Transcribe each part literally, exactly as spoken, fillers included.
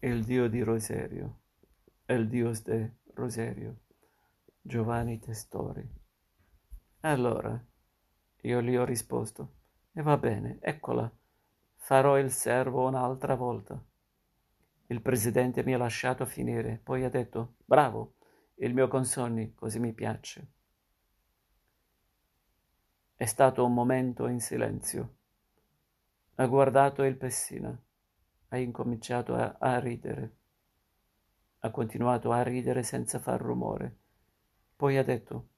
il dio di Roserio, il dios de Roserio, Giovanni Testori. Allora, io gli ho risposto, e va bene, eccola, farò il servo un'altra volta. Il presidente mi ha lasciato finire, poi ha detto, bravo, il mio consonni, così mi piace. È stato un momento in silenzio. Ha guardato il Pessina, ha incominciato a, a ridere. Ha continuato a ridere senza far rumore. Poi ha detto,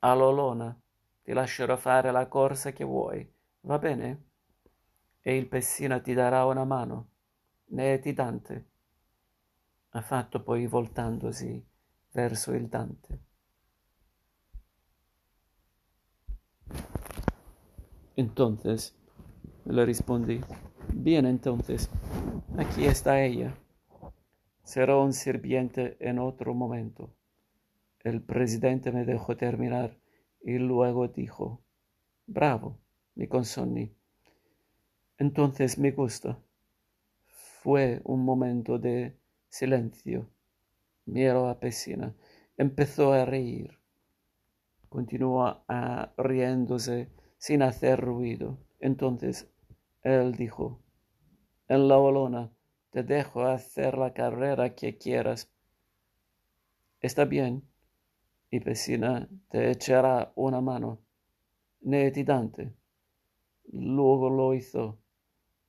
all'olona, ti lascerò fare la corsa che vuoi, va bene? E il Pessina ti darà una mano, né ti Dante. Ha fatto poi voltandosi verso il Dante. Entonces, le rispondí, bien entonces, aquí está ella. Será un sirviente en otro momento. El presidente me dejó terminar y luego dijo, bravo, mi consonni. Entonces me gusta. Fue un momento de silencio. Miró a Pessina. Empezó a reír. Continuó a riéndose sin hacer ruido. Entonces él dijo, en la olona te dejo hacer la carrera que quieras. Está bien, y Pessina te echará una mano. Neti Dante. Luego lo hizo,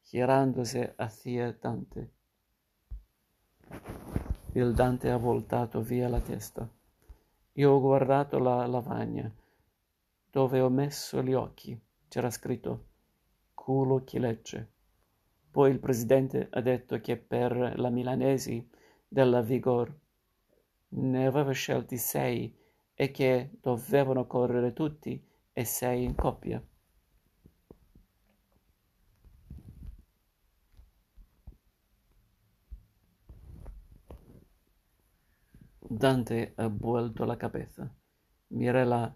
girandosi hacia Dante. Il Dante ha voltato via la testa. Io ho guardato la lavagna, dove ho messo gli occhi. C'era scritto, culo chi legge. Poi il presidente ha detto che per la Milanesi della Vigor ne aveva scelti sei e che dovevano correre tutti e sei in coppia. Dante ha vuelto la cabeza. Miré la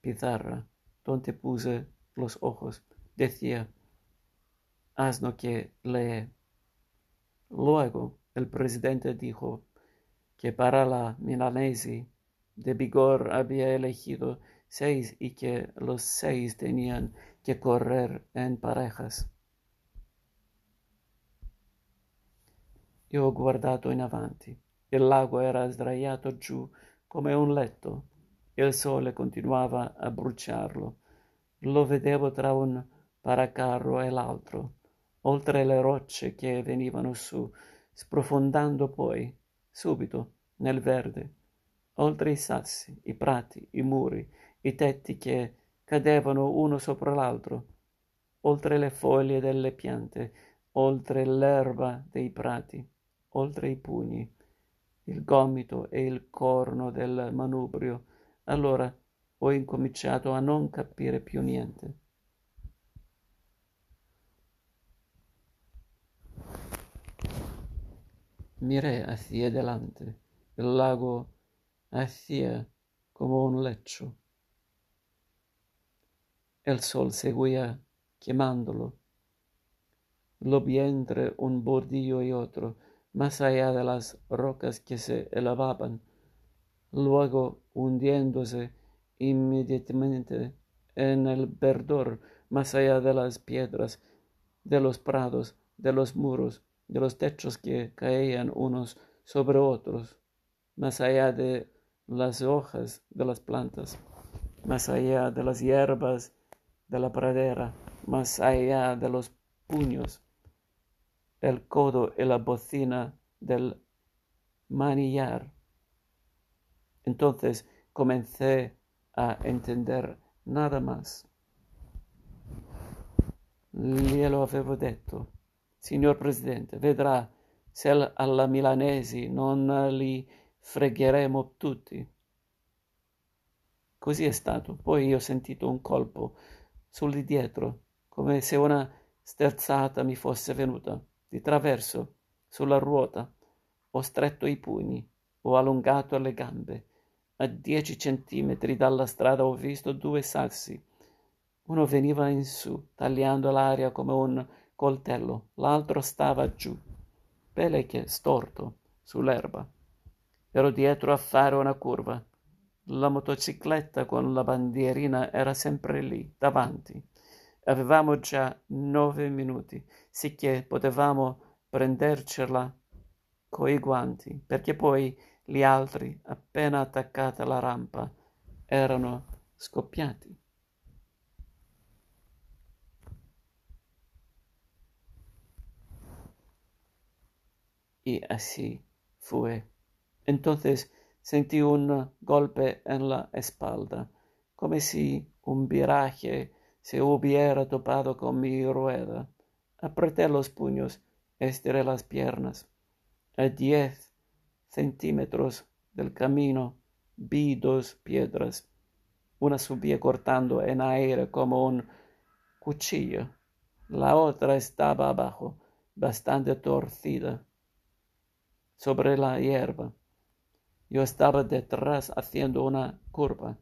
pizarra, donde puse los ojos. Decía, asno que lee. Luego el presidente dijo que para la Milanesi de Vigor había elegido seis y que los seis tenían que correr en parejas. Io ho guardato in avanti. Il lago era sdraiato giù come un letto. Il sole continuava a bruciarlo. Lo vedevo tra un paracarro e l'altro, oltre le rocce che venivano su, sprofondando poi, subito, nel verde, oltre i sassi, i prati, i muri, i tetti che cadevano uno sopra l'altro, oltre le foglie delle piante, oltre l'erba dei prati, oltre i pugni, il gomito e il corno del manubrio. Allora ho incominciato a non capire più niente. Miré hacia delante, il lago hacia come un leccio. Il sol seguía chiamandolo. Lo vi entre un bordillo y otro, más allá de las rocas que se elevaban, luego hundiéndose inmediatamente en el verdor, más allá de las piedras, de los prados, de los muros, de los techos que caían unos sobre otros, más allá de las hojas de las plantas, más allá de las hierbas de la pradera, más allá de los puños, el codo y la bocina del manillar. Entonces comencé a entender nada más. Glielo avevo detto, signor Presidente, vedrà se alla Milanesi non li fregheremo tutti. Così è stato. Poi io ho sentito un colpo sul di dietro, come se una sterzata mi fosse venuta. Di traverso, sulla ruota, ho stretto i pugni, ho allungato le gambe. A dieci centimetri dalla strada ho visto due sassi. Uno veniva in su, tagliando l'aria come un coltello, l'altro stava giù. Peleche storto sull'erba. Ero dietro a fare una curva. La motocicletta con la bandierina era sempre lì, davanti. Avevamo già nove minuti, sicché potevamo prendercela coi guanti, perché poi gli altri, appena attaccata la rampa, erano scoppiati. Y así fue. Entonces sentí un golpe en la espalda, como si un viraje se hubiera topado con mi rueda. Apreté los puños, estiré las piernas. A diez centímetros del camino vi dos piedras. Una subía cortando en aire como un cuchillo. La otra estaba abajo, bastante torcida, sobre la hierba. Yo estaba detrás haciendo una curva.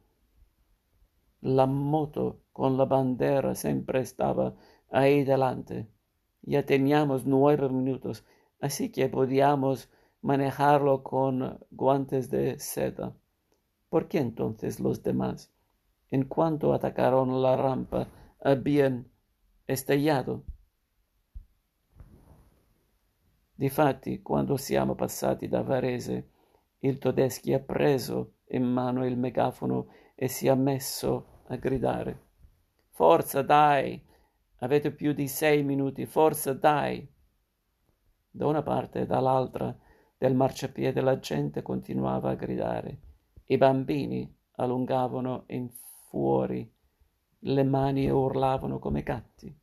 La moto con la bandera siempre estaba ahí delante. Ya teníamos nueve minutos, así que podíamos manejarlo con guantes de seda. ¿Por qué entonces los demás, en cuanto atacaron la rampa, habían estallado? Difatti, quando siamo passati da Varese, il Tedeschi ha preso in mano il megafono e si è messo a gridare. «Forza, dai! Avete più di sei minuti! Forza, dai!» Da una parte e dall'altra del marciapiede la gente continuava a gridare. I bambini allungavano in fuori le mani e urlavano come gatti.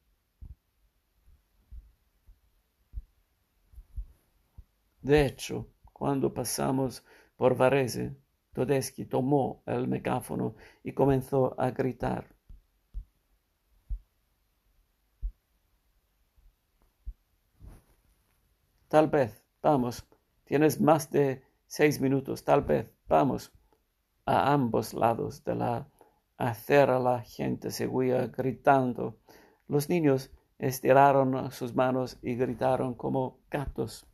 De hecho, cuando pasamos por Varese, Tedeschi tomó el megáfono y comenzó a gritar. Tal vez, vamos, tienes más de seis minutos, tal vez, vamos. A ambos lados de la acera la gente seguía gritando. Los niños estiraron sus manos y gritaron como gatos.